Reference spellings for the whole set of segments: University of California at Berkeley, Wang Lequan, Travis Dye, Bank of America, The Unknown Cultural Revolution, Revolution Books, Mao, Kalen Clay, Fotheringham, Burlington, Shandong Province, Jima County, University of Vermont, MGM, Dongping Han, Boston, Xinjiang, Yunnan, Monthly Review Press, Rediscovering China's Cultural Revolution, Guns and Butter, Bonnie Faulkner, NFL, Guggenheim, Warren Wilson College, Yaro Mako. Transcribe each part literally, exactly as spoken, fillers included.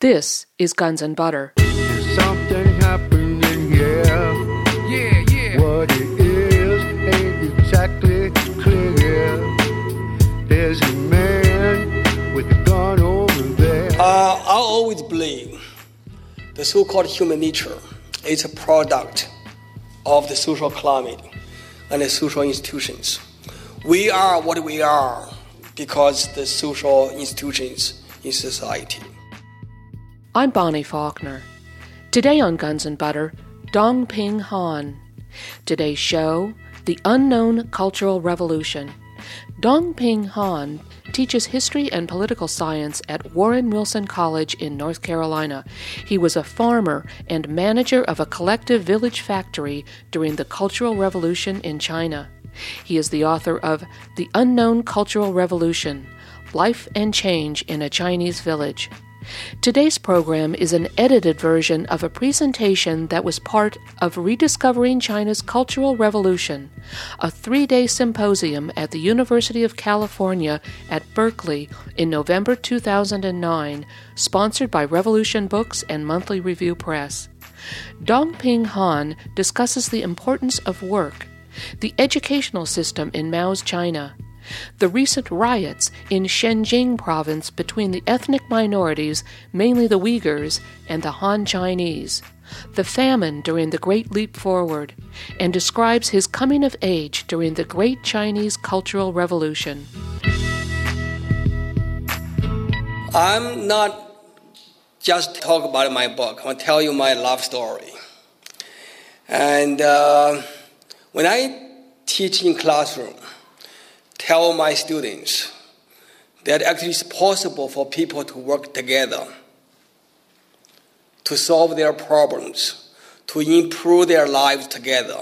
This is Guns and Butter. There's something happening, yeah. Yeah, yeah. What it is ain't exactly clear. There's a man with a gun over there. Uh, I always believe the so-called human nature is a product of the social climate and the social institutions. We are what we are because the social institutions in society. I'm Bonnie Faulkner. Today on Guns and Butter, Dongping Han. Today's show, The Unknown Cultural Revolution. Dongping Han teaches history and political science at Warren Wilson College in North Carolina. He was a farmer and manager of a collective village factory during the Cultural Revolution in China. He is the author of The Unknown Cultural Revolution, Life and Change in a Chinese Village. Today's program is an edited version of a presentation that was part of Rediscovering China's Cultural Revolution, a three-day symposium at the University of California at Berkeley in November two thousand nine, sponsored by Revolution Books and Monthly Review Press. Dongping Han discusses the importance of work, the educational system in Mao's China, the recent riots in Xinjiang province between the ethnic minorities, mainly the Uyghurs, and the Han Chinese, the famine during the Great Leap Forward, and describes his coming of age during the Great Chinese Cultural Revolution. I'm not just talking about my book. I'm going to tell you my love story. And uh, when I teach in classroom, tell my students that actually it's possible for people to work together, to solve their problems, to improve their lives together.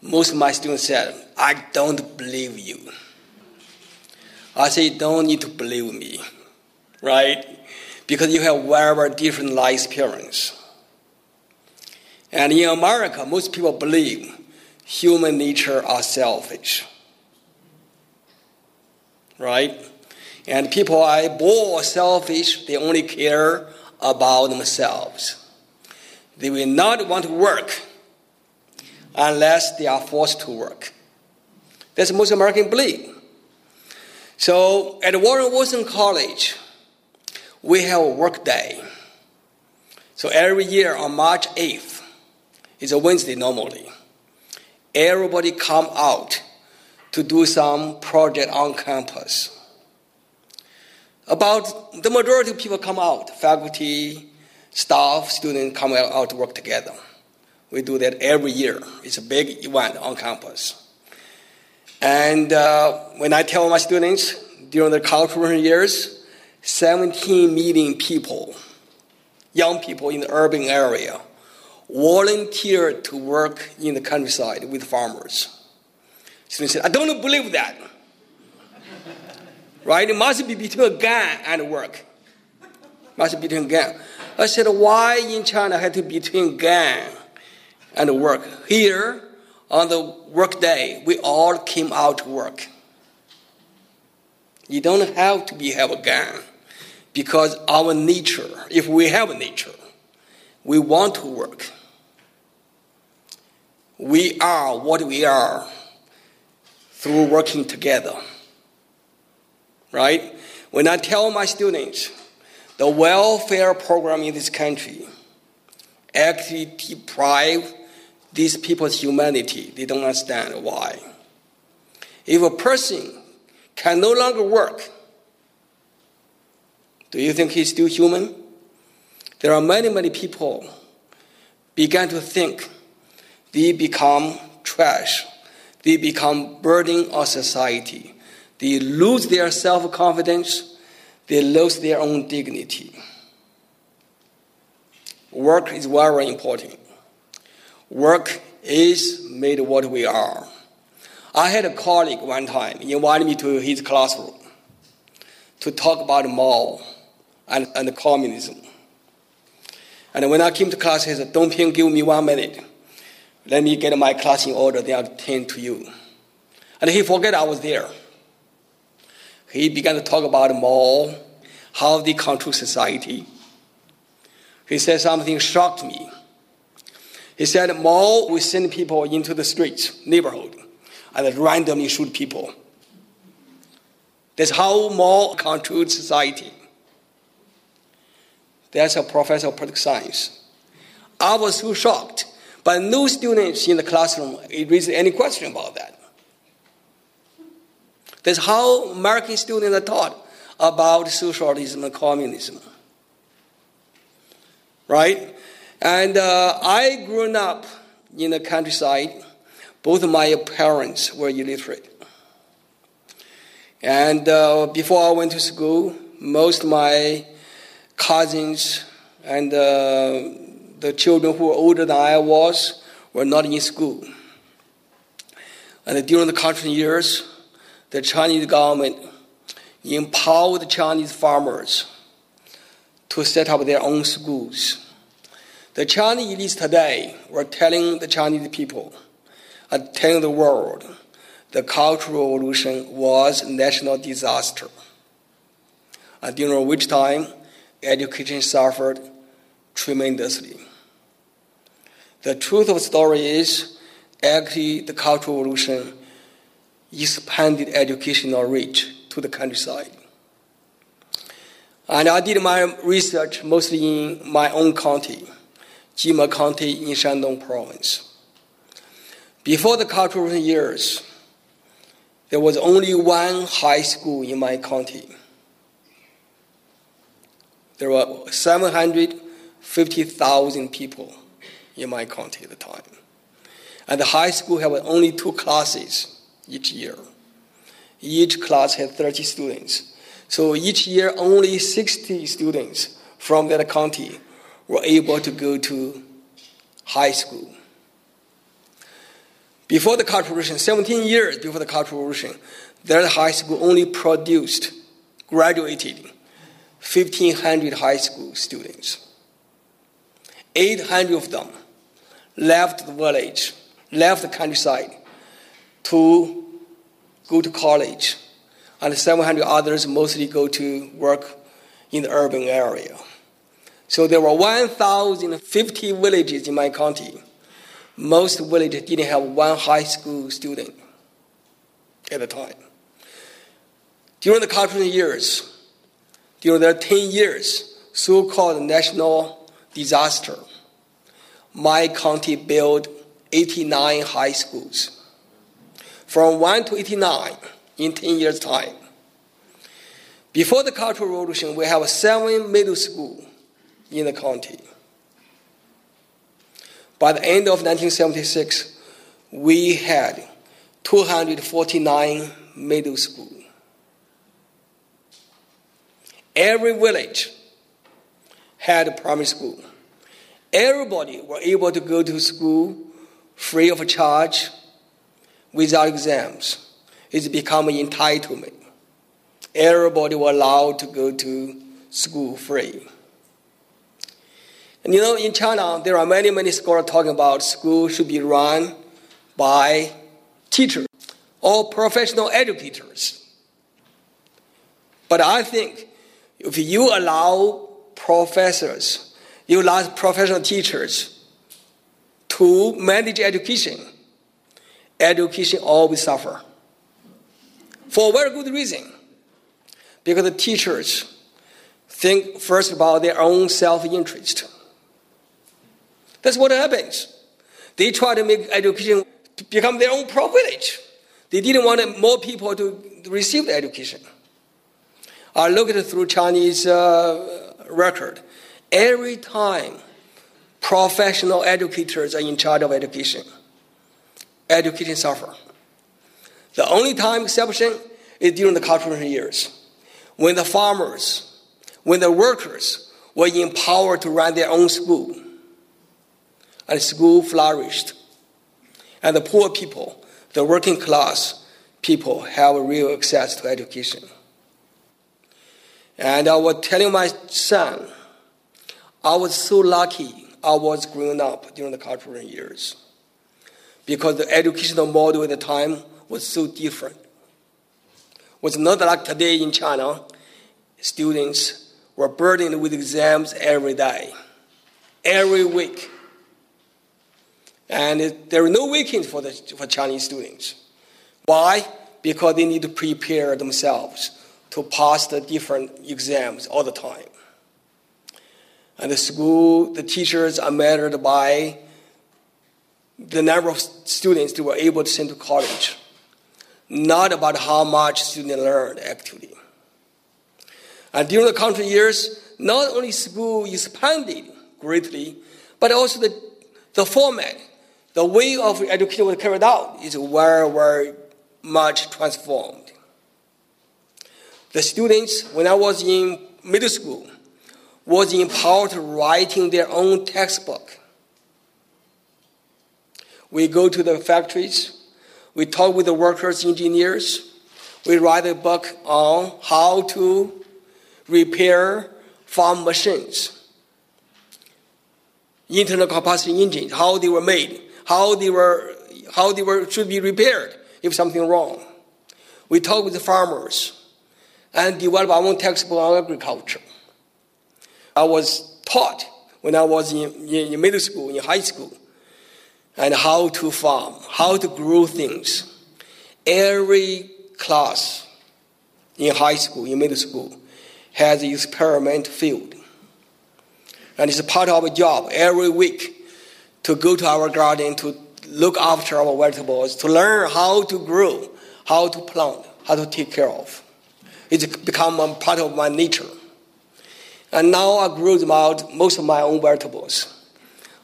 Most of my students said, I don't believe you. I say, you don't need to believe me, right? Because you have very, very different life experience. And in America, most people believe human nature are selfish. Right? And people are born selfish. They only care about themselves. They will not want to work unless they are forced to work. That's most American belief. So at Warren Wilson College, we have a work day. So every year on March eighth, it's a Wednesday normally, everybody come out to do some project on campus. About the majority of people come out, faculty, staff, students come out to work together. We do that every year. It's a big event on campus. And uh, when I tell my students, during the cultural years, seventeen million people, young people in the urban area, volunteered to work in the countryside with farmers. Students said, I don't believe that. Right? It must be between a gun and work. It must be between gun. I said, why in China had to be between gun and work? Here, on the work day, we all came out to work. You don't have to be have a gun because our nature, if we have a nature, we want to work. We are what we are through working together, right? When I tell my students, the welfare program in this country actually deprive these people's humanity. They don't understand why. If a person can no longer work, do you think he's still human? There are many, many people began to think they become trash. They become burden of society. They lose their self-confidence. They lose their own dignity. Work is very important. Work is made what we are. I had a colleague one time. He invited me to his classroom to talk about Mao and, and communism. And when I came to class, he said, Dongping, give me one minute. Let me get my class in order, then I'll attend to you. And he forgot I was there. He began to talk about Mao, how they control society, he said something shocked me. He said, Mao will send people into the streets, neighborhood, and randomly shoot people. That's how Mao controlled society. That's a professor of political science. I was so shocked, but no students in the classroom raised any question about that. That's how American students are taught about socialism and communism. Right? And uh, I grew up in the countryside. Both of my parents were illiterate. And uh, before I went to school, most of my cousins and uh, the children who were older than I was were not in school. And during the country years, the Chinese government empowered Chinese farmers to set up their own schools. The Chinese elites today were telling the Chinese people and telling the world the Cultural Revolution was a national disaster, and during which time education suffered tremendously. The truth of the story is actually the Cultural Revolution expanded educational reach to the countryside. And I did my research mostly in my own county, Jima County in Shandong Province. Before the Cultural Revolution years, there was only one high school in my county. There were seven hundred fifty thousand people in my county at the time. And the high school had only two classes each year. Each class had thirty students. So each year, only sixty students from that county were able to go to high school. Before the Cultural Revolution, seventeen years before the Cultural Revolution, their high school only produced, graduated, fifteen hundred high school students. eight hundred of them left the village, left the countryside to go to college, and seven hundred others mostly go to work in the urban area. So there were one thousand fifty villages in my county. Most villages didn't have one high school student at the time. During the Cultural years, during their ten years, so-called national disaster, my county built eighty-nine high schools. From one to eighty-nine in ten years' time. Before the Cultural Revolution, we have seven middle schools in the county. By the end of nineteen seventy-six, we had two hundred forty-nine middle schools. Every village had a primary school. Everybody were able to go to school free of charge, without exams. It's become an entitlement. Everybody was allowed to go to school free. And you know, in China, there are many, many scholars talking about school should be run by teachers or professional educators. But I think if you allow professors, you allow professional teachers to manage education, education always suffers. For a very good reason. Because the teachers think first about their own self-interest. That's what happens. They try to make education to become their own privilege. They didn't want more people to receive the education. I looked through Chinese uh, record. Every time professional educators are in charge of education, education suffers. The only time exception is during the Cultural years, when the farmers, when the workers were empowered to run their own school. And school flourished. And the poor people, the working class people, have real access to education. And I was telling my son, I was so lucky I was growing up during the Cultural years. Because the educational model at the time was so different. It was not like today in China, students were burdened with exams every day. every week. And it, there are no weekends for, the, for Chinese students. Why? Because they need to prepare themselves to pass the different exams all the time. And the school, the teachers are measured by the number of students they were able to send to college, not about how much students learned, actually. And during the country years, not only school expanded greatly, but also the, the format, the way of education was carried out is very, very much transformed. The students, when I was in middle school, was empowered to writing their own textbook. We go to the factories, we talk with the workers, engineers, we write a book on how to repair farm machines, internal combustion engines, how they were made, how they were, how they were should be repaired if something wrong. We talk with the farmers and develop our own textbook on agriculture. I was taught when I was in, in middle school, in high school, and how to farm, how to grow things. Every class in high school, in middle school, has an experiment field. And it's a part of our job every week to go to our garden, to look after our vegetables, to learn how to grow, how to plant, how to take care of. It's become a part of my nature. And now I grew about most of my own vegetables.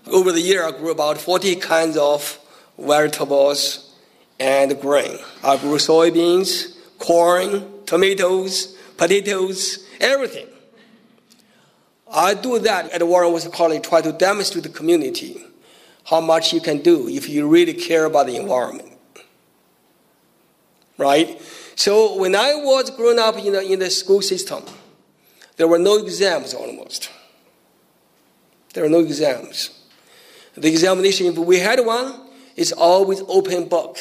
Over the year, I grew about forty kinds of vegetables and grain. I grew soybeans, corn, tomatoes, potatoes, everything. I do that at Warren Wilson College, try to demonstrate to the community how much you can do if you really care about the environment. Right? So when I was growing up in the, in the school system, there were no exams almost. There were no exams. The examination, if we had one, is always open book.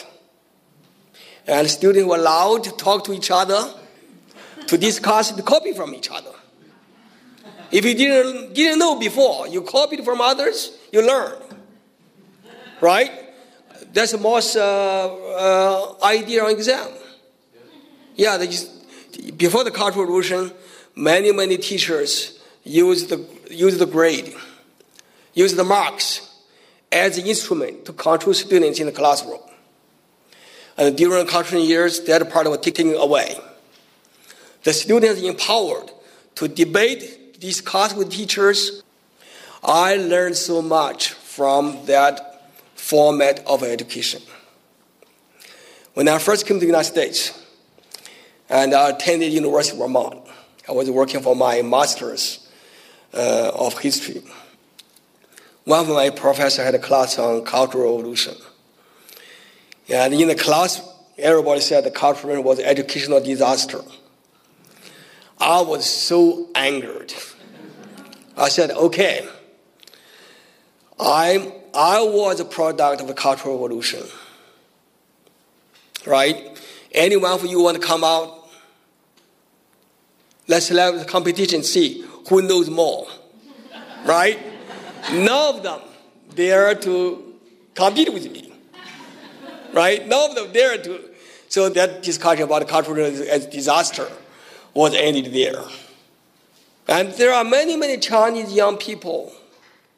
And students were allowed to talk to each other, to discuss, to copy from each other. If you didn't, didn't know before, you copied from others, you learned. Right? That's the most uh, uh, idea on exam. Yeah, they just, before the Cultural Revolution, many, many teachers use the, use the grade, use the marks as an instrument to control students in the classroom. And during the cultural years, that part was taken away. The students empowered to debate, discuss with teachers. I learned so much from that format of education. When I first came to the United States, and I attended University of Vermont, I was working for my master's uh, of history. One of my professors had a class on Cultural Revolution. And in the class, everybody said the Cultural Revolution was an educational disaster. I was so angered. I said, okay, I'm, I was a product of the Cultural Revolution. Right? Anyone of you want to come out? Let's have the competition, see who knows more, right? None of them dare to compete with me, right? None of them dare to. So that discussion about cultural as disaster was ended there. And there are many, many Chinese young people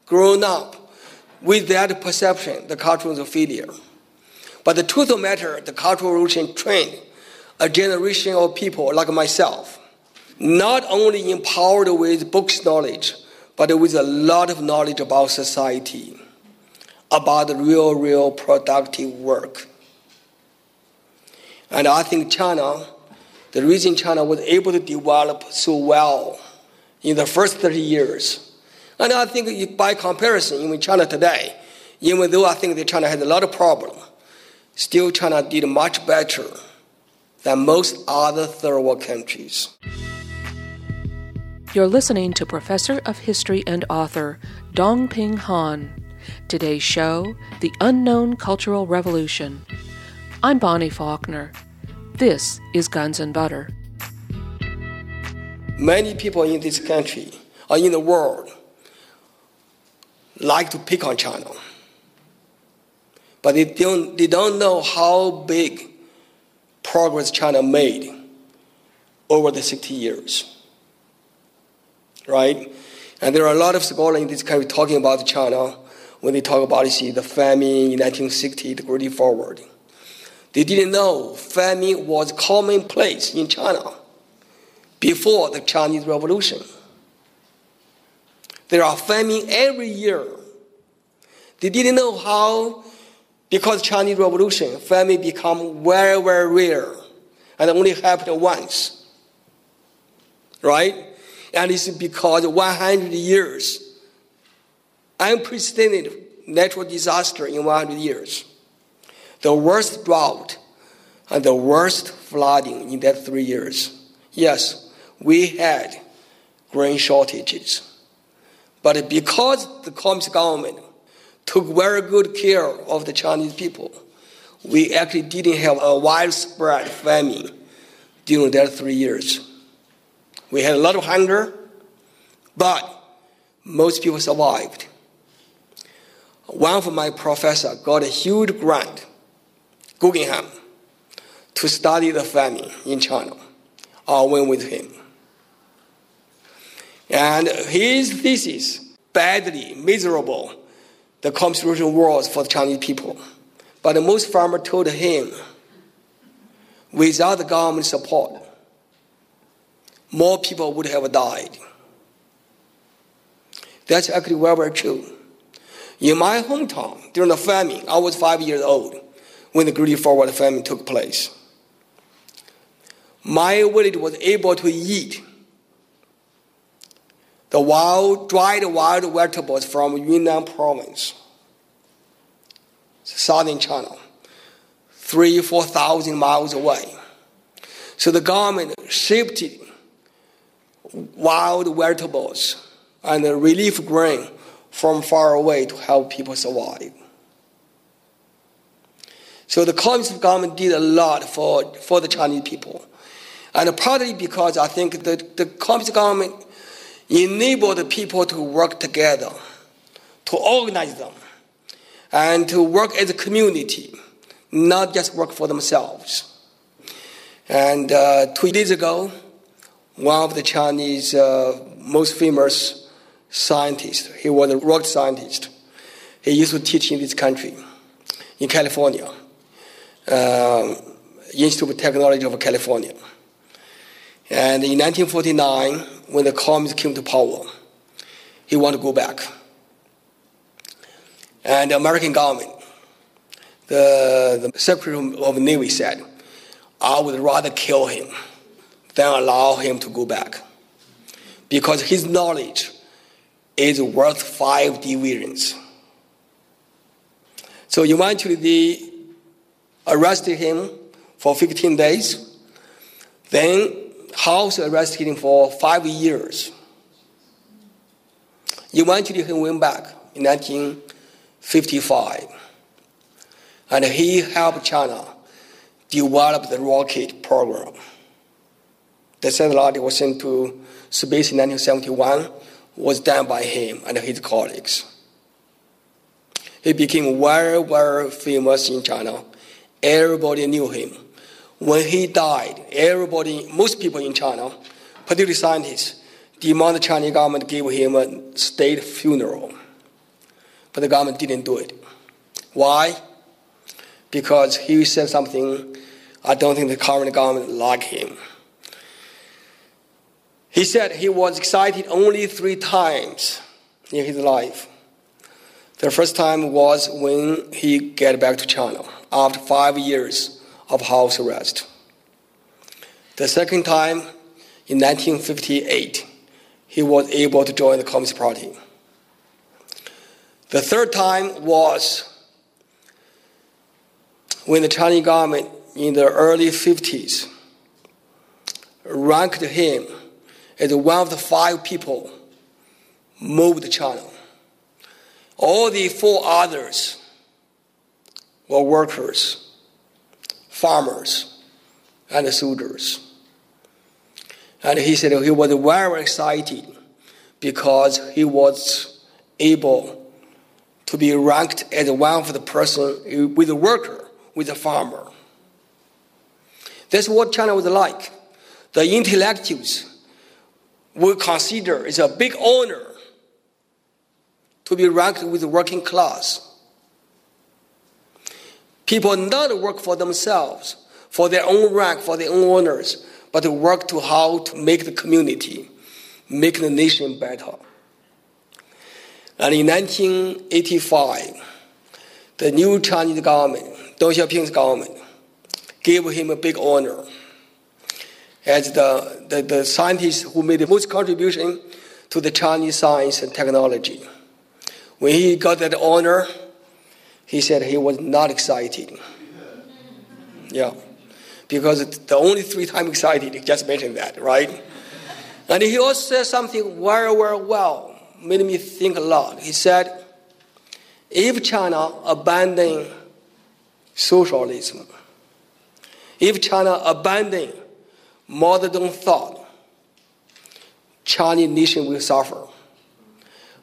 grown up with that perception, the cultural failure. But the truth of the matter, the Cultural Revolution trained a generation of people like myself, not only empowered with books knowledge, but with a lot of knowledge about society, about real, real productive work. And I think China, the reason China was able to develop so well in the first thirty years, and I think by comparison with China today, even though I think that China has a lot of problems, still China did much better than most other third world countries. You're listening to Professor of History and author Dongping Han. Today's show, The Unknown Cultural Revolution. I'm Bonnie Faulkner. This is Guns and Butter. Many people in this country, or in the world, like to pick on China, but they don't, they don't know how big progress China made over the sixty years, right? And there are a lot of scholars in this country talking about China when they talk about, you see, the famine in nineteen sixty, the Great Forward. They didn't know famine was commonplace in China before the Chinese Revolution. There are famine every year. They didn't know how, because Chinese Revolution, famine become very, very rare and only happened once, right? And it's because one hundred years, unprecedented natural disaster in one hundred years. The worst drought and the worst flooding in that three years. Yes, we had grain shortages. But because the Communist government took very good care of the Chinese people, we actually didn't have a widespread famine during that three years. We had a lot of hunger, but most people survived. One of my professors got a huge grant, Guggenheim, to study the famine in China. I went with him. And his thesis, badly miserable, the communist revolution was for the Chinese people. But most farmers told him, without the government support, more people would have died. That's actually very, very true. In my hometown, during the famine, I was five years old when the Great Forward famine took place. My village was able to eat the wild, dried wild vegetables from Yunnan province, southern China, three, four thousand miles away. So the government shifted wild vegetables and relief grain from far away to help people survive. So the communist government did a lot for, for the Chinese people. And partly because I think that the communist government enabled the people to work together, to organize them, and to work as a community, not just work for themselves. And uh, two days ago, one of the Chinese uh, most famous scientists, he was a rocket scientist. He used to teach in this country, in California, uh, Institute of Technology of California. And in nineteen forty-nine, when the communists came to power, he wanted to go back. And the American government, the, the Secretary of the Navy said, I would rather kill him than allow him to go back, because his knowledge is worth five divisions. So eventually they arrested him for fifteen days. Then House arrested him for five years. Eventually, he went back in nineteen fifty-five, and he helped China develop the rocket program. The satellite was sent to space in nineteen seventy-one, was done by him and his colleagues. He became very, very famous in China. Everybody knew him. When he died, everybody, most people in China, particularly scientists, demanded the Chinese government give him a state funeral. But the government didn't do it. Why? Because he said something I don't think the current government liked him. He said he was excited only three times in his life. The first time was when he got back to China after five years of house arrest. The second time, in nineteen fifty-eight, he was able to join the Communist Party. The third time was when the Chinese government in the early fifties ranked him as one of the five people moved to China. All the four others were workers, farmers, and soldiers. And he said he was very excited because he was able to be ranked as one for the person with the worker, with the farmer. That's what China was like. The intellectuals would consider it's a big honor to be ranked with the working class. People not work for themselves, for their own rank, for their own honors, but to work to how to make the community, make the nation better. And in nineteen eighty-five, the new Chinese government, Deng Xiaoping's government, gave him a big honor as the, the, the scientist who made the most contribution to the Chinese science and technology. When he got that honor, he said he was not excited. Yeah, because the only three times excited, he just mentioned that, right? And he also said something very, very well. Made me think a lot. He said, if China abandoned socialism, if China abandoned modern thought, Chinese nation will suffer,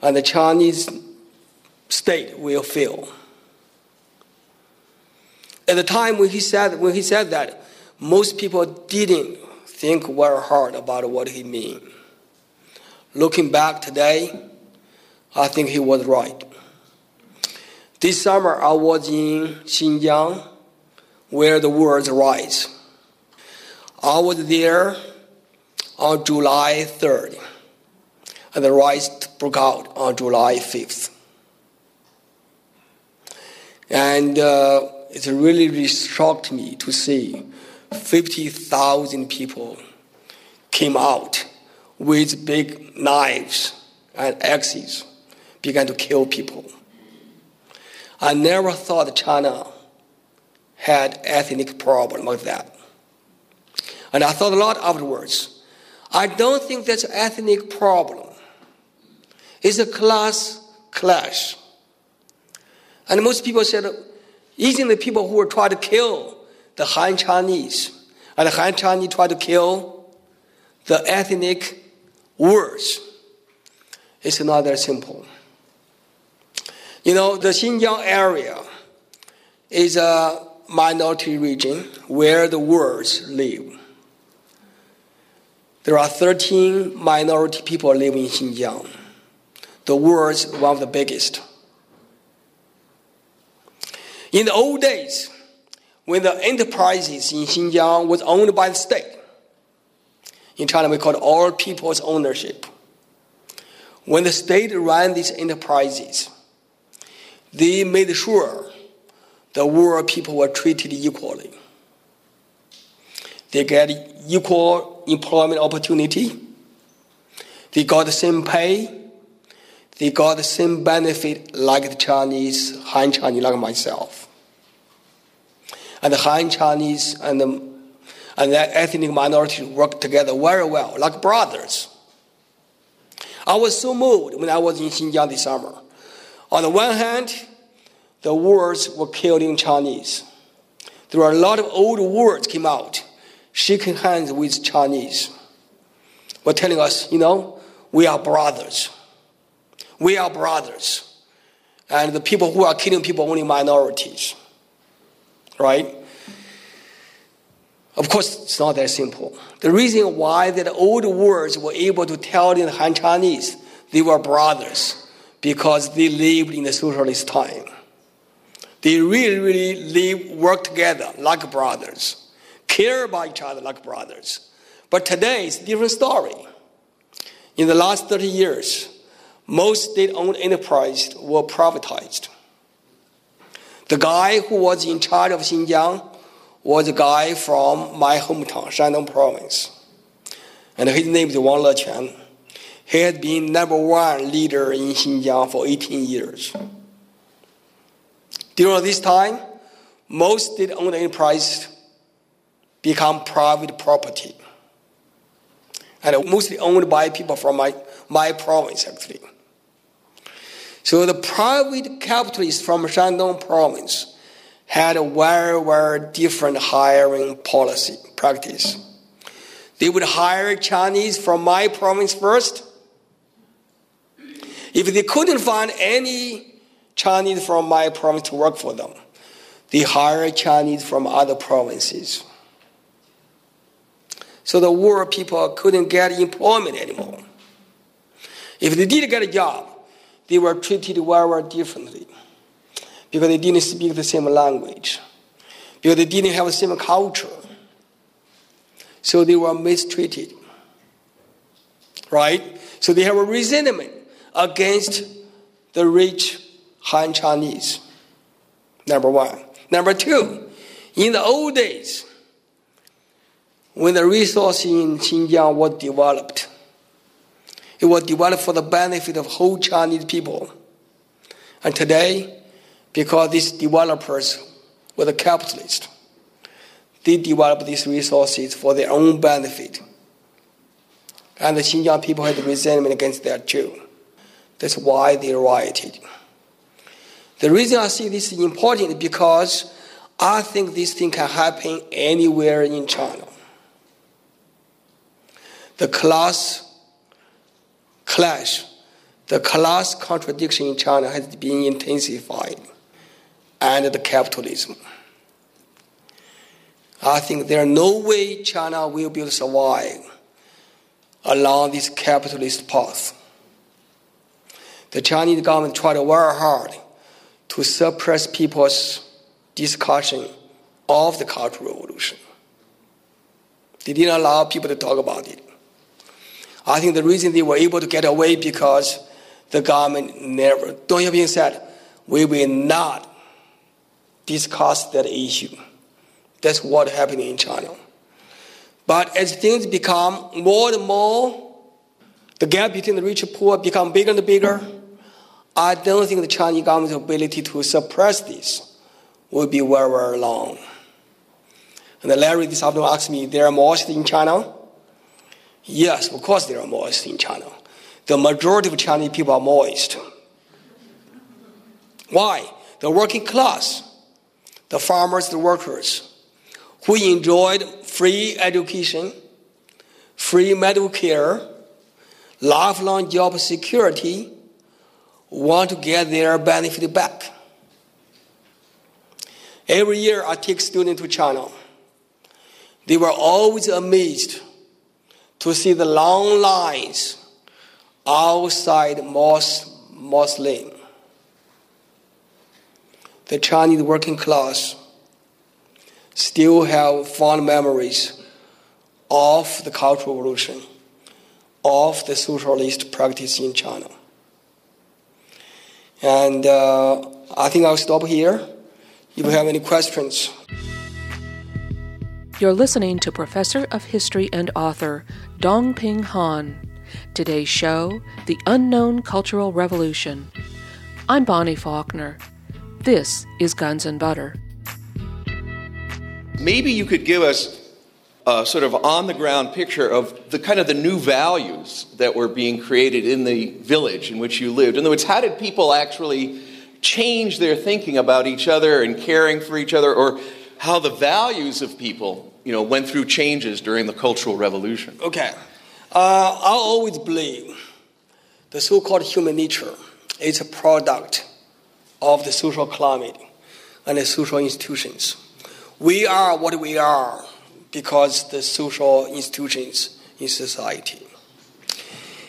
and the Chinese state will fail. At the time when he said, when he said that, most people didn't think very hard about what he meant. Looking back today, I think he was right. This summer I was in Xinjiang, where the words rise. I was there on July third, and the rise broke out on July fifth. And uh, it really shocked me to see fifty thousand people came out with big knives and axes, began to kill people. I never thought China had ethnic problem like that. And I thought a lot afterwards. I don't think that's an ethnic problem. It's a class clash. And most people said, even the people who were trying to kill the Han Chinese, and the Han Chinese tried to kill the ethnic words, it's not that simple. You know, the Xinjiang area is a minority region where the words live. There are thirteen minority people living in Xinjiang. The words are one of the biggest. In the old days, when the enterprises in Xinjiang was owned by the state, in China, we call it all people's ownership. When the state ran these enterprises, they made sure the rural people were treated equally. They get equal employment opportunity. They got the same pay. They got the same benefit like the Chinese, Han Chinese, like myself. And the Han Chinese and the and that ethnic minority worked together very well, like brothers. I was so moved when I was in Xinjiang this summer. On the one hand, the words were killed in Chinese. There were a lot of old words came out, shaking hands with Chinese. Were telling us, you know, we are brothers. We are brothers. And the people who are killing people are only minorities. Right? Of course, it's not that simple. The reason why that old words were able to tell in Han Chinese they were brothers, because they lived in the socialist time. They really, really live, work together like brothers, care about each other like brothers. But today, it's a different story. In the last thirty years, most state-owned enterprises were privatized. The guy who was in charge of Xinjiang was a guy from my hometown, Shandong Province. And his name is Wang Lequan. He had been number one leader in Xinjiang for eighteen years. During this time, most state-owned enterprises become private property, and mostly owned by people from my, my province, actually. So the private capitalists from Shandong Province had a very, very different hiring policy, practice. They would hire Chinese from my province first. If they couldn't find any Chinese from my province to work for them. They hire Chinese from other provinces. So the rural people couldn't get employment anymore. If they did get a job, they were treated very, very differently because they didn't speak the same language, because they didn't have the same culture. So they were mistreated, right? So they have a resentment against the rich Han Chinese, number one. Number two, in the old days, when the resource in Xinjiang was developed, it was developed for the benefit of whole Chinese people. And today, because these developers were the capitalists, they developed these resources for their own benefit. And the Xinjiang people had resentment against that too. That's why they rioted. The reason I see this is important is because I think this thing can happen anywhere in China. The class clash, the class contradiction in China has been intensified, and the capitalism. I think there is no way China will be able to survive along this capitalist path. The Chinese government tried very hard to suppress people's discussion of the Cultural Revolution. They didn't allow people to talk about it. I think the reason they were able to get away because the government never, Dongping Han said, we will not discuss that issue. That's what happened in China. But as things become more and more, the gap between the rich and poor become bigger and bigger. I don't think the Chinese government's ability to suppress this will be very, very long. And Larry this afternoon asked me, there are Maoists in China? Yes, of course there are Maoists in China. The majority of Chinese people are Maoist. Why? The working class, the farmers, the workers, who enjoyed free education, free medical care, lifelong job security, want to get their benefit back. Every year I take students to China. They were always amazed to see the long lines outside mosque, Muslim. The Chinese working class still have fond memories of the Cultural Revolution, of the socialist practice in China. And uh, I think I'll stop here if you have any questions. You're listening to Professor of History and author Dongping Han. Today's show, The Unknown Cultural Revolution. I'm Bonnie Faulkner. This is Guns and Butter. Maybe you could give us a sort of on-the-ground picture of the kind of the new values that were being created in the village in which you lived. In other words, how did people actually change their thinking about each other and caring for each other, or how the values of people, you know, went through changes during the Cultural Revolution? Okay. Uh, I always believe the so-called human nature is a product of the social climate and the social institutions. We are what we are because the social institutions in society.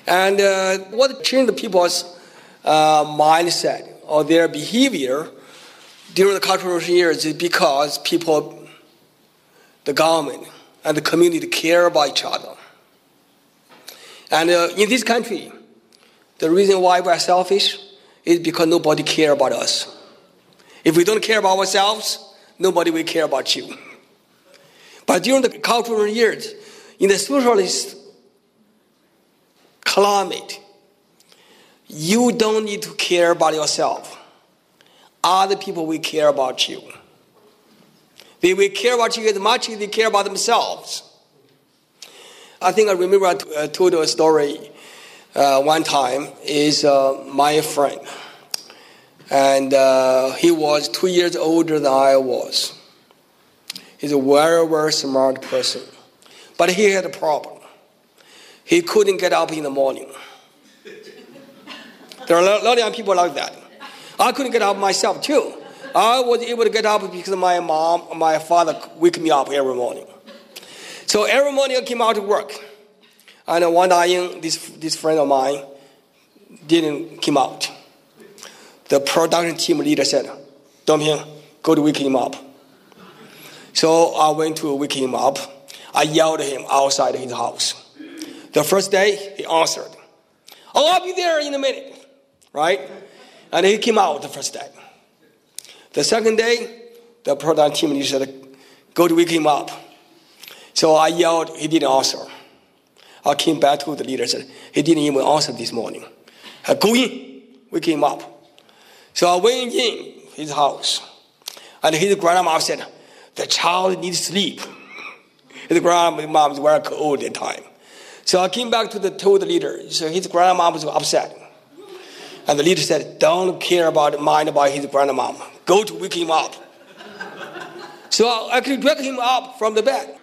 And uh, what changed people's uh, mindset or their behavior during the Cultural Revolution years is because people, the government and the community care about each other. And uh, in this country, the reason why we are selfish is because nobody cares about us. If we don't care about ourselves, nobody will care about you. But during the Cultural years, in the socialist climate, you don't need to care about yourself. Other people will care about you. They will care about you as much as they care about themselves. I think I remember I, t- I told a story uh, one time. Is uh, my friend. And uh, he was two years older than I was. He's a very, very smart person. But he had a problem. He couldn't get up in the morning. There are a lot of young people like that. I couldn't get up myself too. I was able to get up because my mom, my father wake me up every morning. So every morning I came out to work. And one day, this, this friend of mine didn't come out. The production team leader said, Dongping, go to wake him up. So I went to wake him up. I yelled at him outside his house. The first day, he answered. Oh, I'll be there in a minute, right? And he came out the first day. The second day, the production team leader said, go to wake him up. So I yelled, he didn't answer. I came back to the leader and said, he didn't even answer this morning. I go in, wake him up. So I went in his house, and his grandma said, the child needs sleep. His grandma was very cold at the time. So I came back to the, told the leader, so his grandma was upset. And the leader said, don't care about mind about his grandma. Go to wake him up. So I could wake him up from the bed.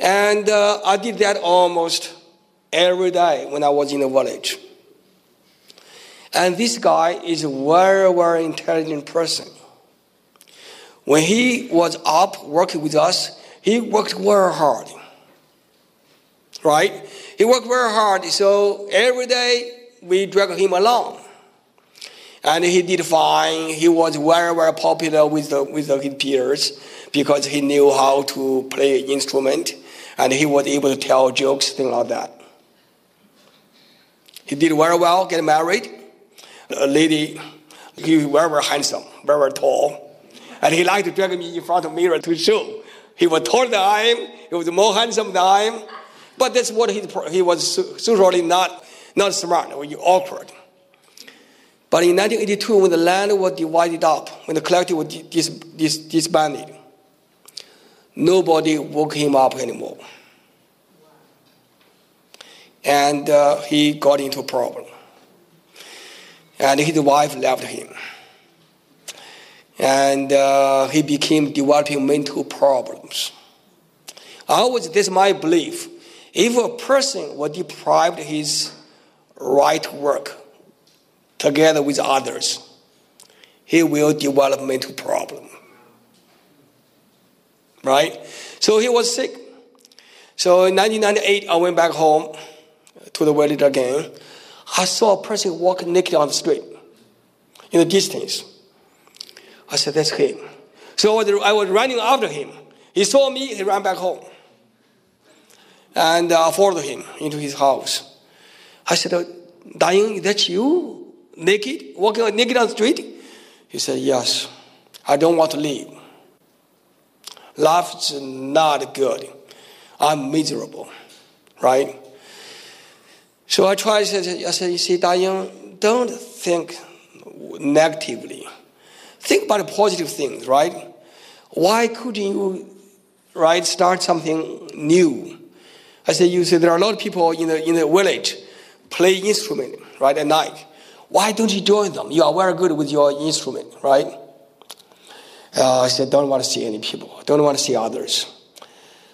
And uh, I did that almost every day when I was in the village. And this guy is a very, very intelligent person. When he was up working with us, he worked very hard. Right? He worked very hard, so every day we dragged him along. And he did fine. He was very, very popular with, the, with the, his peers because he knew how to play an instrument and he was able to tell jokes, things like that. He did very well, get married. A lady, he was very, very handsome, very, very tall. And he liked to drag me in front of the mirror to show. He was taller than I am, he was more handsome than I am. But that's what he, he was socially not, not smart, or awkward. But in nineteen eighty-two, when the land was divided up, when the collective was dis, dis, disbanded, nobody woke him up anymore. And uh, he got into a problem. And his wife left him. And uh, he became developing mental problems. I was, this is my belief. If a person was deprived his right to work together with others, he will develop mental problem. Right? So he was sick. So in nineteen ninety-eight, I went back home to the village again. I saw a person walking naked on the street in the distance. I said, that's him. So I was running after him. He saw me, he ran back home. And I followed him into his house. I said, Dayang, that's you? Naked? Walking naked on the street? He said, yes. I don't want to leave. Life's not good. I'm miserable. Right? So I tried, I said, you see, Dayang, don't think negatively. Think about positive things, right? Why couldn't you, right, start something new? I said, you said there are a lot of people in the in the village play instrument, right, at night. Why don't you join them? You are very good with your instrument, right? Uh, I said, don't want to see any people. Don't want to see others.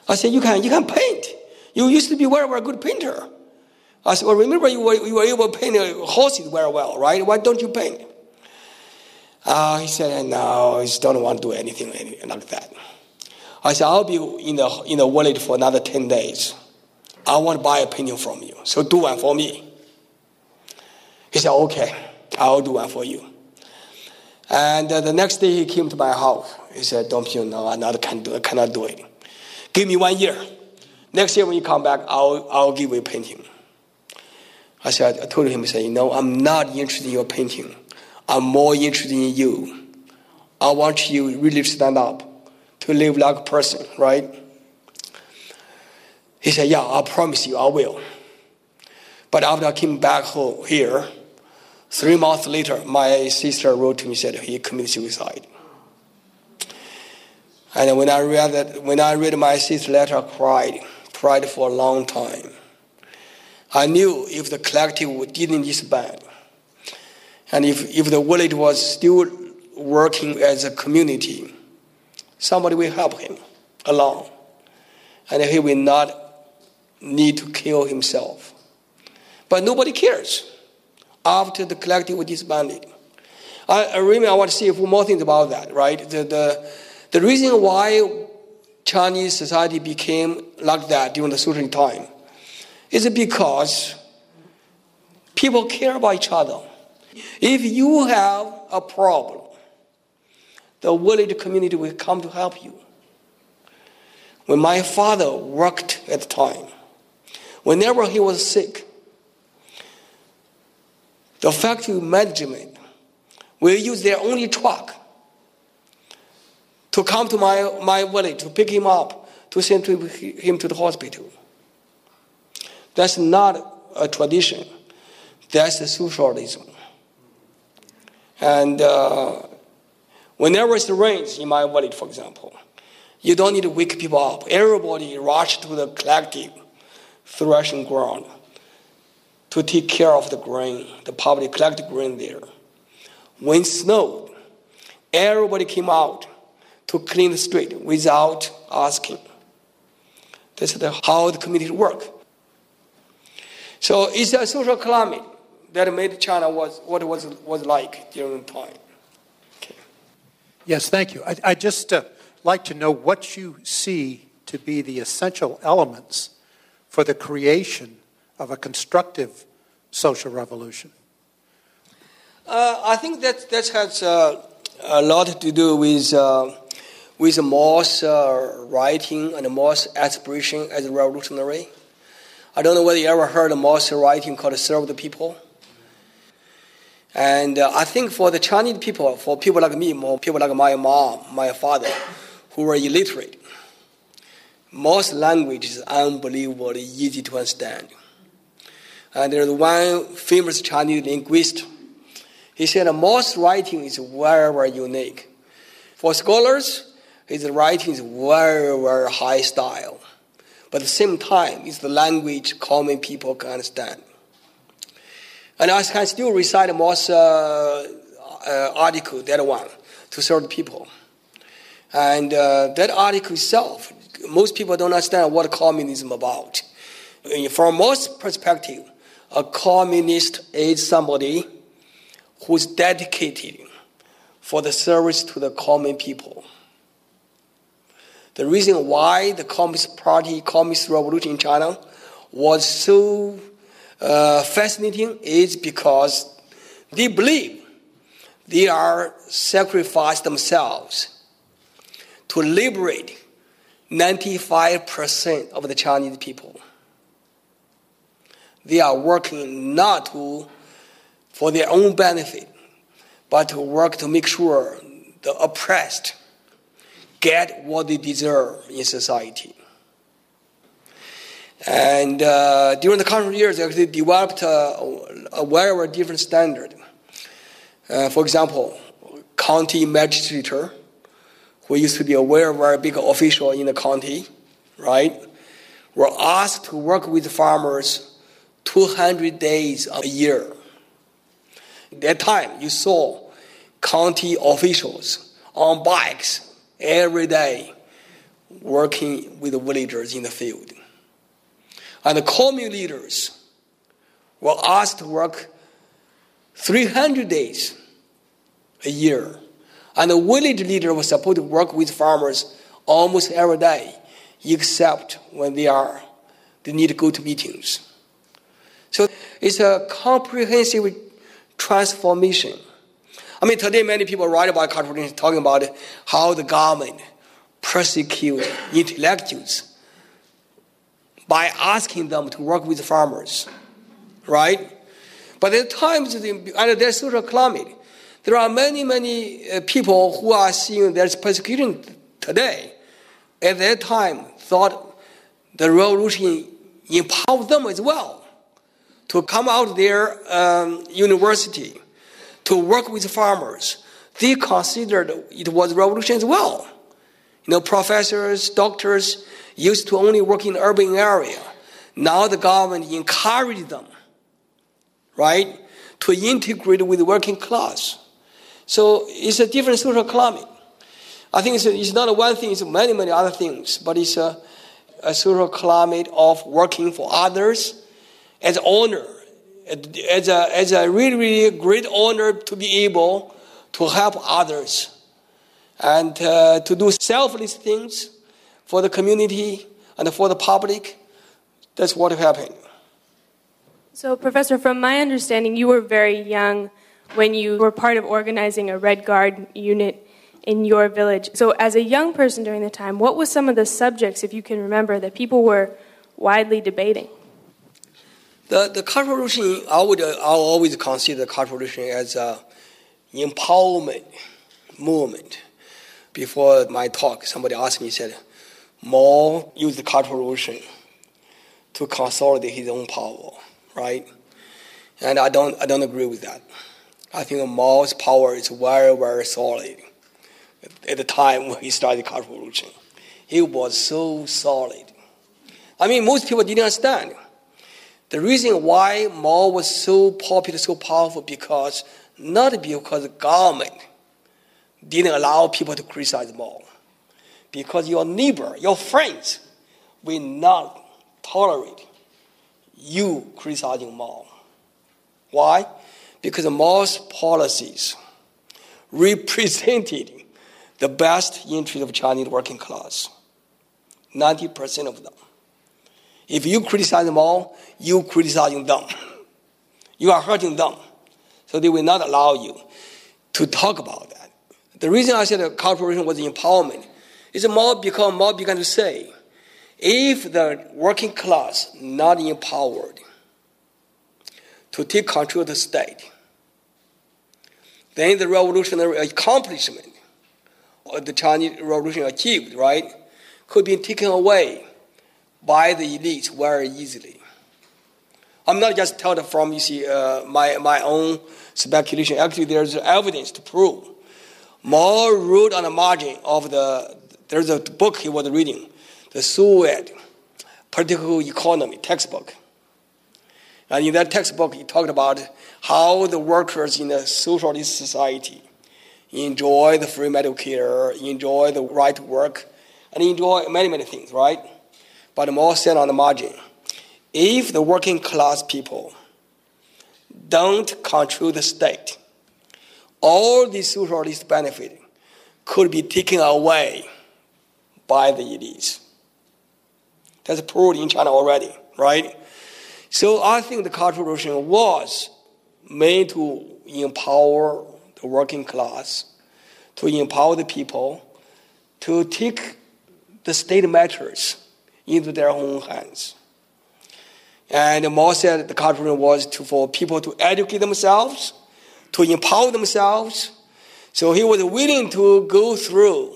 I said, you can you can paint. You used to be very, very good painter. I said, well, remember you were, you were able to paint horses very well, right? Why don't you paint? Uh, he said, no, I just don't want to do anything like that. I said, I'll be in the in the village for another ten days. I want to buy a painting from you, so do one for me. He said, okay, I'll do one for you. And uh, the next day he came to my house. He said, don't you know, I not, can do, cannot do it. Give me one year. Next year when you come back, I'll, I'll give you a painting. I said, I told him, he said, you know, I'm not interested in your painting. I'm more interested in you. I want you really to stand up, to live like a person, right? He said, yeah, I promise you, I will. But after I came back home here, three months later, my sister wrote to me and said he committed suicide. And when I read that, when I read my sister's letter, I cried, cried for a long time. I knew if the collective didn't disband, and if, if the village was still working as a community, somebody will help him along. And he will not need to kill himself. But nobody cares after the collective was disbanded. I, I really I want to say a few more things about that, right? The, the, the reason why Chinese society became like that during the Sui time is because people care about each other. If you have a problem, the village community will come to help you. When my father worked at the time, whenever he was sick, the factory management will use their only truck to come to my, my village, to pick him up, to send to him to the hospital. That's not a tradition. That's the socialism. And uh, whenever it rains in my village, for example, you don't need to wake people up. Everybody rushed to the collective threshing ground to take care of the grain, the public collected grain there. When it snowed, everybody came out to clean the street without asking. That's how the community worked. So it's a social climate that made China was what it was, was like during the time. Okay. Yes, thank you. I, I just uh, like to know what you see to be the essential elements for the creation of a constructive social revolution. Uh, I think that that has uh, a lot to do with uh, with Mao's uh, writing and Mao's aspiration as a revolutionary. I don't know whether you ever heard of Mao's writing called Serve the People. And uh, I think for the Chinese people, for people like me, more people like my mom, my father, who were illiterate, Mao's language is unbelievably easy to understand. And there's one famous Chinese linguist. He said Mao's writing is very, very unique. For scholars, his writing is very, very high style. But at the same time, it's the language common people can understand. And I can still recite Mao's uh, uh, article, that one, to certain people. And uh, that article itself, most people don't understand what communism is about. From Mao's perspective, a communist is somebody who's dedicated for the service to the common people. The reason why the Communist Party, Communist Revolution in China was so uh, fascinating is because they believe they are sacrificing themselves to liberate ninety-five percent of the Chinese people. They are working not to, for their own benefit, but to work to make sure the oppressed get what they deserve in society. And uh, during the current years, they developed uh, a very, very different standard. Uh, for example, county magistrature, who used to be a very, very big official in the county, right, were asked to work with farmers two hundred days a year. At that time, you saw county officials on bikes every day working with the villagers in the field. And the commune leaders were asked to work three hundred days a year. And the village leader was supposed to work with farmers almost every day, except when they are they need to go to meetings. So it's a comprehensive transformation. I mean, today many people write about cultural talking about how the government persecutes intellectuals by asking them to work with farmers, right? But at times, under their social climate, there are many, many people who are seeing there's persecution today. At that time, thought the revolution empowered them as well to come out of their um, university, to work with farmers. They considered it was revolution as well. You know, professors, doctors used to only work in the urban area. Now the government encouraged them, right, to integrate with the working class. So it's a different social climate. I think it's, it's not one thing, it's many, many other things, but it's a, a social climate of working for others as honor. It's a, it's a really, really great honor to be able to help others, and uh, to do selfless things for the community and for the public. That's what happened. So, Professor, from my understanding, you were very young when you were part of organizing a Red Guard unit in your village. So as a young person during the time, what was some of the subjects, if you can remember, that people were widely debating? The, the Cultural Revolution, I would uh, I always consider the Cultural Revolution as an empowerment movement. Before my talk, somebody asked me, said, Mao used the Cultural Revolution to consolidate his own power, right? And I don't I don't agree with that. I think Mao's power is very, very solid. At the time when he started the Cultural Revolution, he was so solid. I mean, most people didn't understand. The reason why Mao was so popular, so powerful, because not because the government didn't allow people to criticize Mao, because your neighbor, your friends, will not tolerate you criticizing Mao. Why? Because Mao's policies represented the best interest of Chinese working class, ninety percent of them. If you criticize them all, you criticizing them. You are hurting them. So they will not allow you to talk about that. The reason I said the corporation was empowerment is more because more began to say, if the working class not empowered to take control of the state, then the revolutionary accomplishment the Chinese Revolution achieved, right, could be taken away by the elites very easily. I'm not just telling it from, you see, uh, my, my own speculation. Actually, there's evidence to prove. Mao wrote on the margin of the, there's a book he was reading, the Soviet Political Economy textbook. And in that textbook, he talked about how the workers in the socialist society enjoy the free medical care, enjoy the right to work, and enjoy many, many things, right? But Mao said on the margin, if the working class people don't control the state, all these socialist benefits could be taken away by the elites. That's proved in China already, right? So I think the Cultural Revolution was made to empower the working class, to empower the people, to take the state matters into their own hands. And Mao said the Cultural Revolution was to, for people to educate themselves, to empower themselves. So he was willing to go through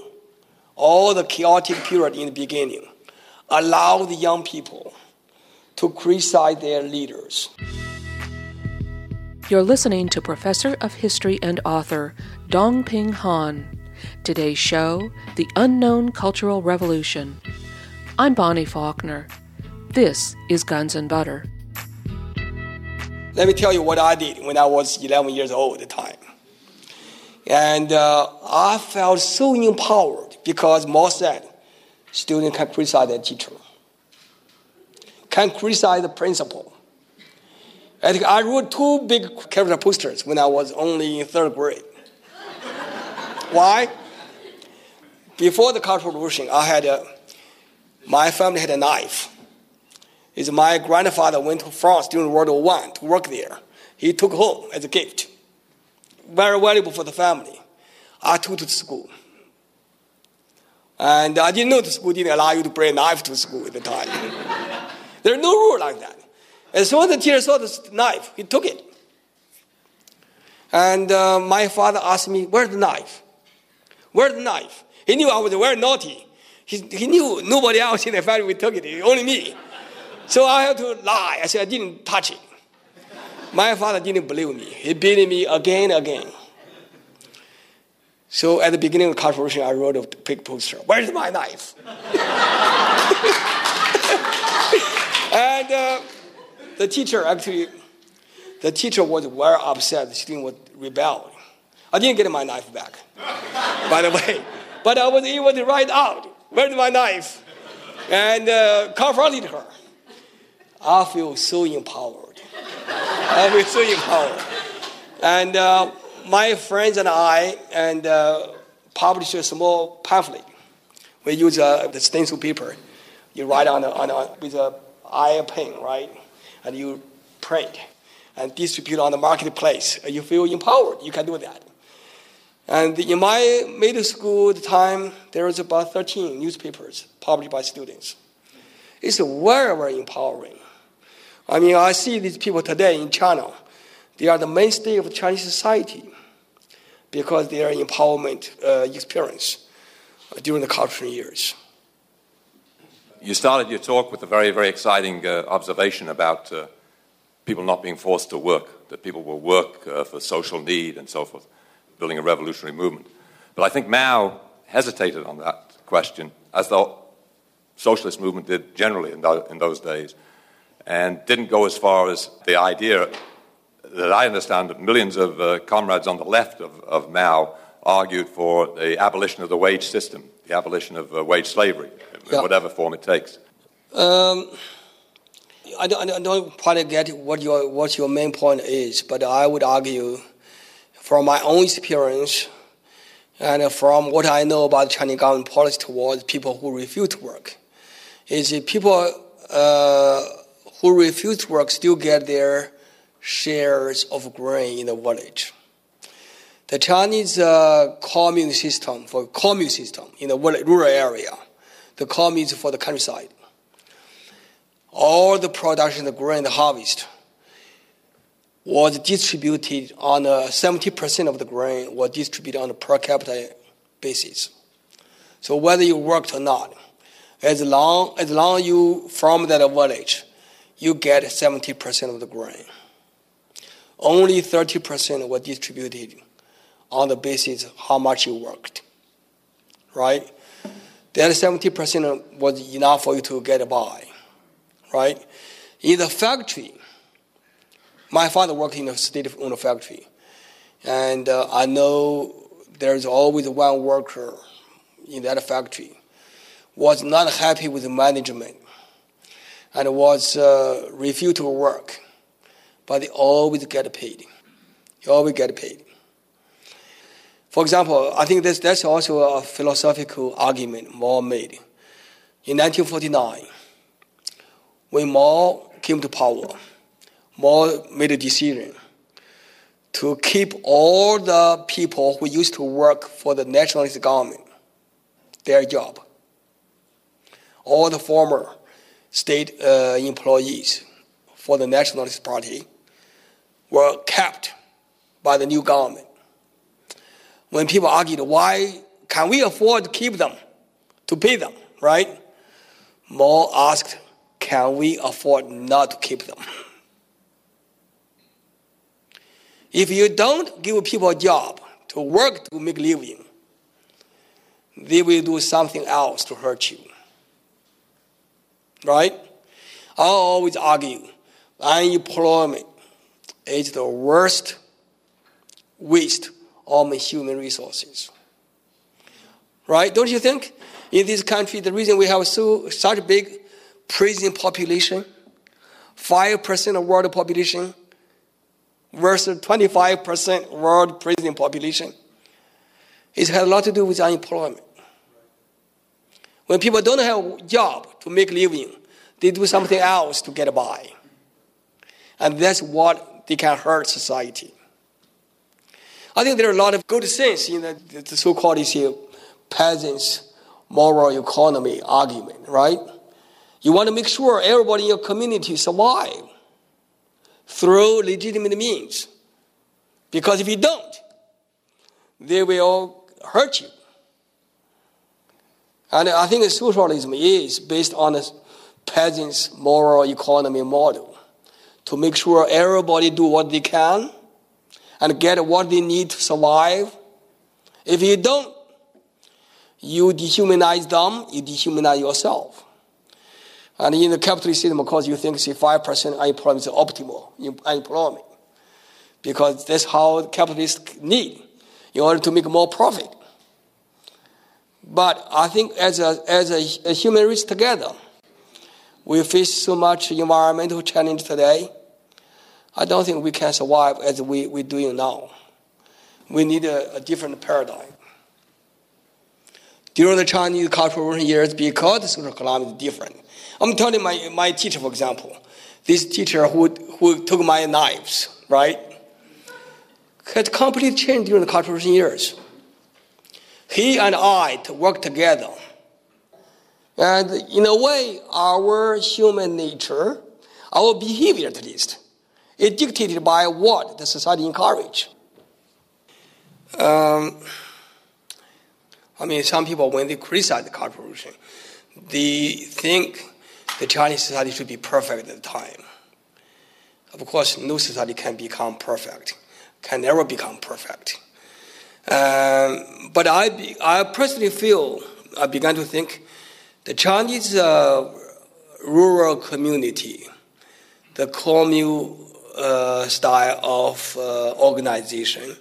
all the chaotic period in the beginning, allow the young people to criticize their leaders. You're listening to Professor of History and author Dongping Han. Today's show, The Unknown Cultural Revolution. I'm Bonnie Faulkner. This is Guns and Butter. Let me tell you what I did when I was eleven years old at the time. And uh, I felt so empowered because Mao said, students can criticize their teacher, can criticize the principal. I think I wrote two big character posters when I was only in third grade. Why? Before the Cultural Revolution, I had a, my family had a knife. It's my grandfather went to France during World War One to work there. He took home as a gift. Very valuable for the family. I took it to school. And I didn't know the school didn't allow you to bring a knife to school at the time. There's no rule like that. As soon as the teacher saw the knife, he took it. And uh, my father asked me, where's the knife? Where's the knife? He knew I was very naughty. He, he knew nobody else in the family took it, only me. So I had to lie. I said, I didn't touch it. My father didn't believe me. He beat me again and again. So at the beginning of the Cultural Revolution, I wrote a big poster, where's my knife? and... Uh, The teacher actually, the teacher was very upset. The student was rebelled. I didn't get my knife back, by the way. But I was able to write out, where's my knife? And uh, confronted her. I feel so empowered. I feel so empowered. And uh, my friends and I and uh, published a small pamphlet. We use uh, the stencil paper. You write on, a, on a, with a eye pen, right? And you print and distribute on the marketplace. You feel empowered. You can do that. And in my middle school at the time, there was about thirteen newspapers published by students. It's very, very empowering. I mean, I see these people today in China. They are the mainstay of Chinese society because of their empowerment uh, experience during the cultural years. You started your talk with a very, very exciting uh, observation about uh, people not being forced to work, that people will work uh, for social need and so forth, building a revolutionary movement. But I think Mao hesitated on that question, as the socialist movement did generally in, th- in those days, and didn't go as far as the idea that I understand that millions of uh, comrades on the left of, of Mao argued for the abolition of the wage system, the abolition of uh, wage slavery, yeah. in whatever form it takes. Um, I don't, I don't quite get what your, what your main point is, but I would argue from my own experience and from what I know about Chinese government policy towards people who refuse to work, is that people uh, who refuse to work still get their shares of grain in the village. The Chinese uh, commune system, for commune system in the rural area, the communes for the countryside, all the production of grain, the harvest, was distributed on a seventy percent of the grain was distributed on a per capita basis. So whether you worked or not, as long as long you from that village, you get seventy percent of the grain. Only thirty percent was distributed on the basis of how much you worked, right? That seventy percent was enough for you to get by, right? In the factory, my father worked in a state-owned factory, and uh, I know there's always one worker in that factory was not happy with the management and was uh, refused to work, but they always get paid. You always get paid. For example, I think that's, that's also a philosophical argument Mao made. In nineteen forty-nine, when Mao came to power, Mao made a decision to keep all the people who used to work for the nationalist government, their job. All the former state uh, employees for the Nationalist Party were kept by the new government. When people argued, why can we afford to keep them, to pay them, right? Mao asked, can we afford not to keep them? If you don't give people a job to work to make a living, they will do something else to hurt you, right? I always argue, unemployment is the worst waste of human resources, right? Don't you think? In this country, the reason we have so such a big prison population, five percent of world population versus twenty-five percent world prison population, it has a lot to do with unemployment. When people don't have a job to make a living, they do something else to get by. And that's what they can hurt society. I think there are a lot of good sense in the, the so-called say, peasants' moral economy argument, right? You want to make sure everybody in your community survive through legitimate means. Because if you don't, they will hurt you. And I think socialism is based on a peasants' moral economy model to make sure everybody do what they can and get what they need to survive. If you don't, you dehumanize them, you dehumanize yourself. And in the capitalist system, of course, you think say, five percent unemployment is optimal unemployment because that's how capitalists need in order to make more profit. But I think as a, as a, a human race together, we face so much environmental challenge today, I don't think we can survive as we, we're doing now. we need a, a different paradigm. During the Chinese Cultural Revolution years, because the social climate is different. I'm telling my, my teacher, for example, this teacher who, who took my knives, right, had completely changed during the Cultural Revolution years. He and I worked together. And in a way, our human nature, our behavior at least, is dictated by what the society encourages. Um, I mean, some people, when they criticize the Cultural Revolution, they think the Chinese society should be perfect at the time. Of course, no society can become perfect, can never become perfect. Um, but I, I personally feel, I began to think, the Chinese uh, rural community, the commune uh, style of uh, organization,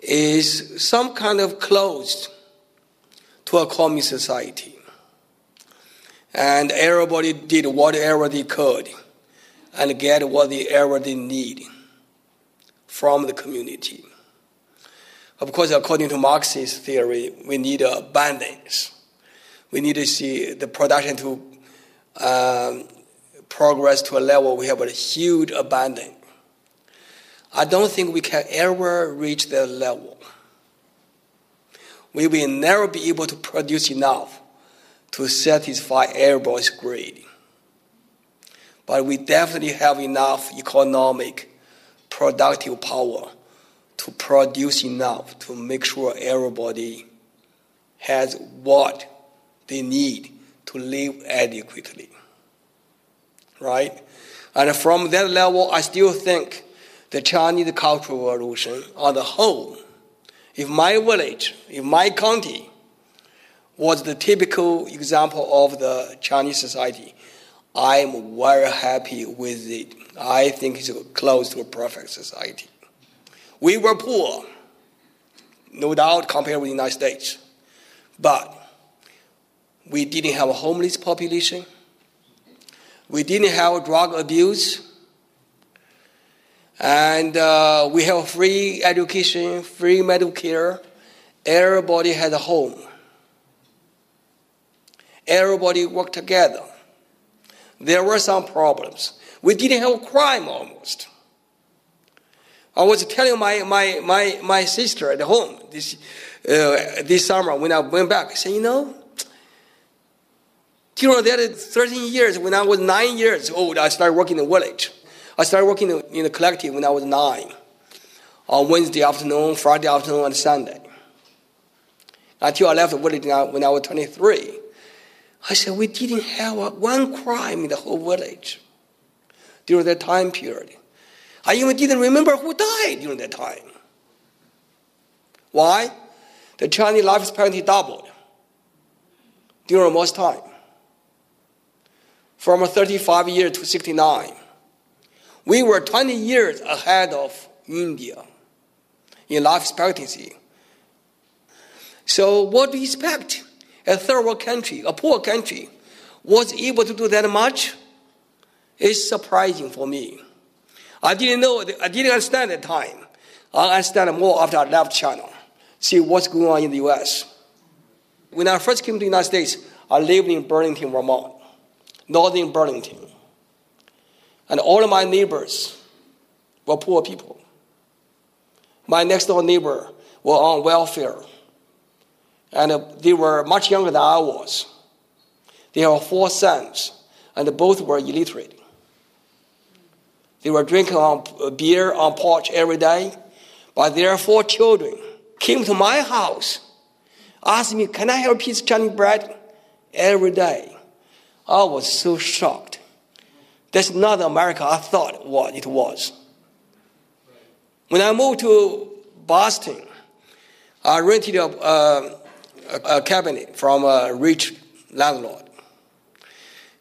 is some kind of closed to a commune society. And everybody did whatever they could and get whatever they need from the community. Of course, according to Marxist theory, we need abundance. We need to see the production to um, progress to a level we have a huge abundance. I don't think we can ever reach that level. We will never be able to produce enough to satisfy everybody's greed. But we definitely have enough economic, productive power to produce enough to make sure everybody has what they need to live adequately, right? And from that level, I still think the Chinese Cultural Revolution on the whole, if my village, if my county was the typical example of the Chinese society, I'm very happy with it. I think it's close to a perfect society. We were poor, no doubt, compared with the United States, but we didn't have a homeless population. We didn't have drug abuse. And uh, we have free education, free medical care. Everybody has a home. Everybody worked together. There were some problems. We didn't have crime almost. I was telling my, my, my, my sister at home this, uh, this summer when I went back, I said, you know, during that thirteen years, when I was nine years old, I started working in the village. I started working in the collective when I was nine, on Wednesday afternoon, Friday afternoon, and Sunday. Until I left the village when I was twenty-three. I said, we didn't have one crime in the whole village during that time period. I even didn't remember who died during that time. Why? The Chinese life expectancy doubled during most time. From thirty-five years to sixty-nine. We were twenty years ahead of India in life expectancy. So what do you expect? A third world country, a poor country, was able to do that much? It's surprising for me. I didn't know, I didn't understand at the time. I understand more after I left China, see what's going on in the U S. When I first came to the United States, I lived in Burlington, Vermont, northern Burlington. And all of my neighbors were poor people. My next door neighbor were on welfare. And they were much younger than I was. They had four sons, and both were illiterate. They were drinking on beer on porch every day. But their four children came to my house, asked me, can I have a piece of Chinese bread? Every day. I was so shocked. That's not the America I thought what it was. When I moved to Boston, I rented a, a, a cabinet from a rich landlord.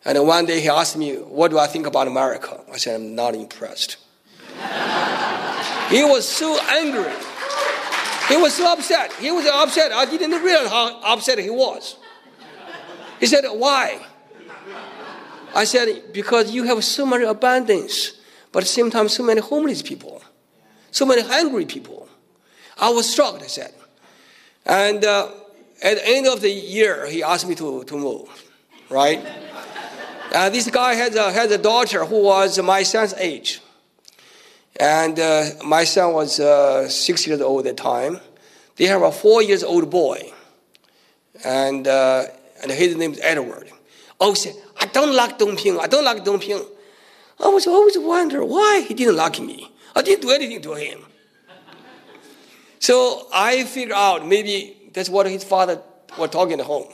And one day he asked me, what do I think about America? I said, I'm not impressed. He was so angry. He was so upset. He was upset. I didn't realize how upset he was. He said, why? I said, because you have so much abundance, but at the same time, so many homeless people, so many hungry people. I was shocked, I said. And uh, at the end of the year, he asked me to, to move, right? uh, this guy had a, had a daughter who was my son's age. And uh, my son was uh, six years old at the time. They have a four-year-old boy, and, uh, and his name is Edward. Oh, said, I don't like Dongping, I don't like Dongping. I was always wonder why he didn't like me. I didn't do anything to him. So I figured out maybe that's what his father was talking at home.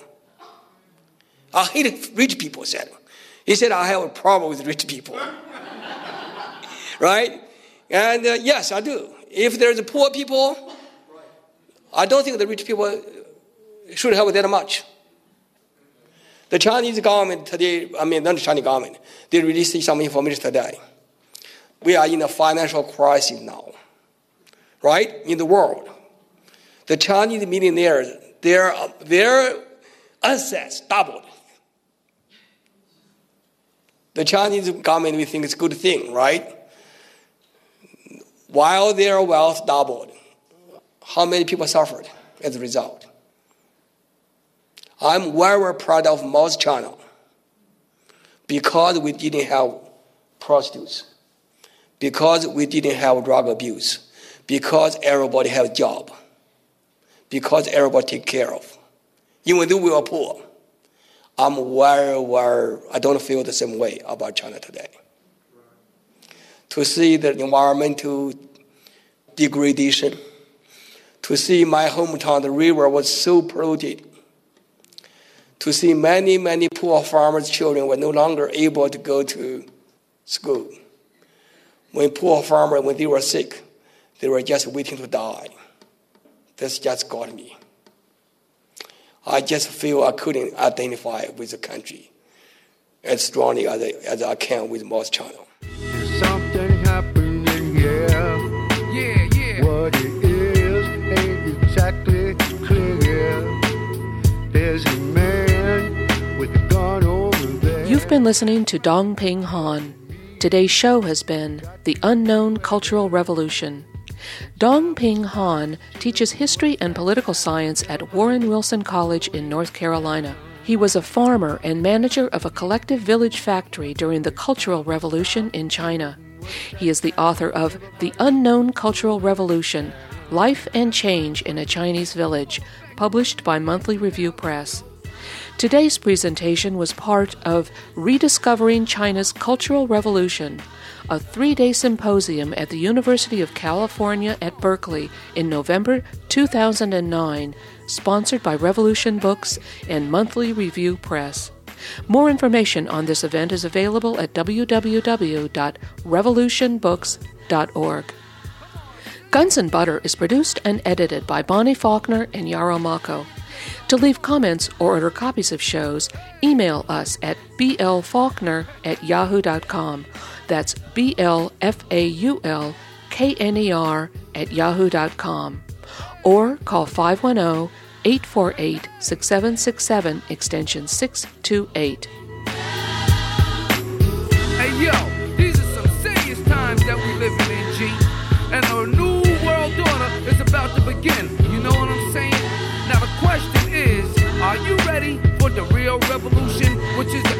I hate rich people, he said. He said, I have a problem with rich people. Right? And uh, yes, I do. If there's poor people, I don't think the rich people should have that much. The Chinese government today, I mean, not the Chinese government, they released some information today. We are in a financial crisis now, right, in the world. The Chinese millionaires, their, their assets doubled. The Chinese government, we think it's a good thing, right? While their wealth doubled, how many people suffered as a result? I'm very proud of most China because we didn't have prostitutes, because we didn't have drug abuse, because everybody had a job, because everybody take care of. Even though we were poor, I'm very, very, I don't feel the same way about China today. To see the environmental degradation, to see my hometown, the river was so polluted, to see many, many poor farmers' children were no longer able to go to school. When poor farmers, when they were sick, they were just waiting to die. This just got me. I just feel I couldn't identify with the country as strongly as I, as I can with most China. There's something happening here. Yeah, yeah. What it is ain't exactly clear. There's a man with a gun over there. You've been listening to Dongping Han. Today's show has been The Unknown Cultural Revolution. Dongping Han teaches history and political science at Warren Wilson College in North Carolina. He was a farmer and manager of a collective village factory during the Cultural Revolution in China. He is the author of The Unknown Cultural Revolution, Life and Change in a Chinese Village, published by Monthly Review Press. Today's presentation was part of Rediscovering China's Cultural Revolution, a three-day symposium at the University of California at Berkeley in November two thousand nine, sponsored by Revolution Books and Monthly Review Press. More information on this event is available at w w w dot revolution books dot org. Guns and Butter is produced and edited by Bonnie Faulkner and Yaro Mako. To leave comments or order copies of shows, email us at b l faulkner at yahoo dot com. That's B-L-F-A-U-L-K-N-E-R at yahoo dot com. Or call five one zero, eight four eight, six seven six seven, extension six two eight. Hey yo, these are some serious times that we live in, G. And our new world order is about to begin. You know what I'm saying? Now the question is, are you ready for the real revolution, which is the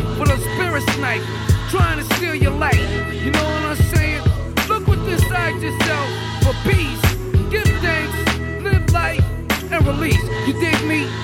for the spirit sniper trying to steal your life. You know what I'm saying? Look what inside yourself for peace. Give thanks, live life, and release. You dig me?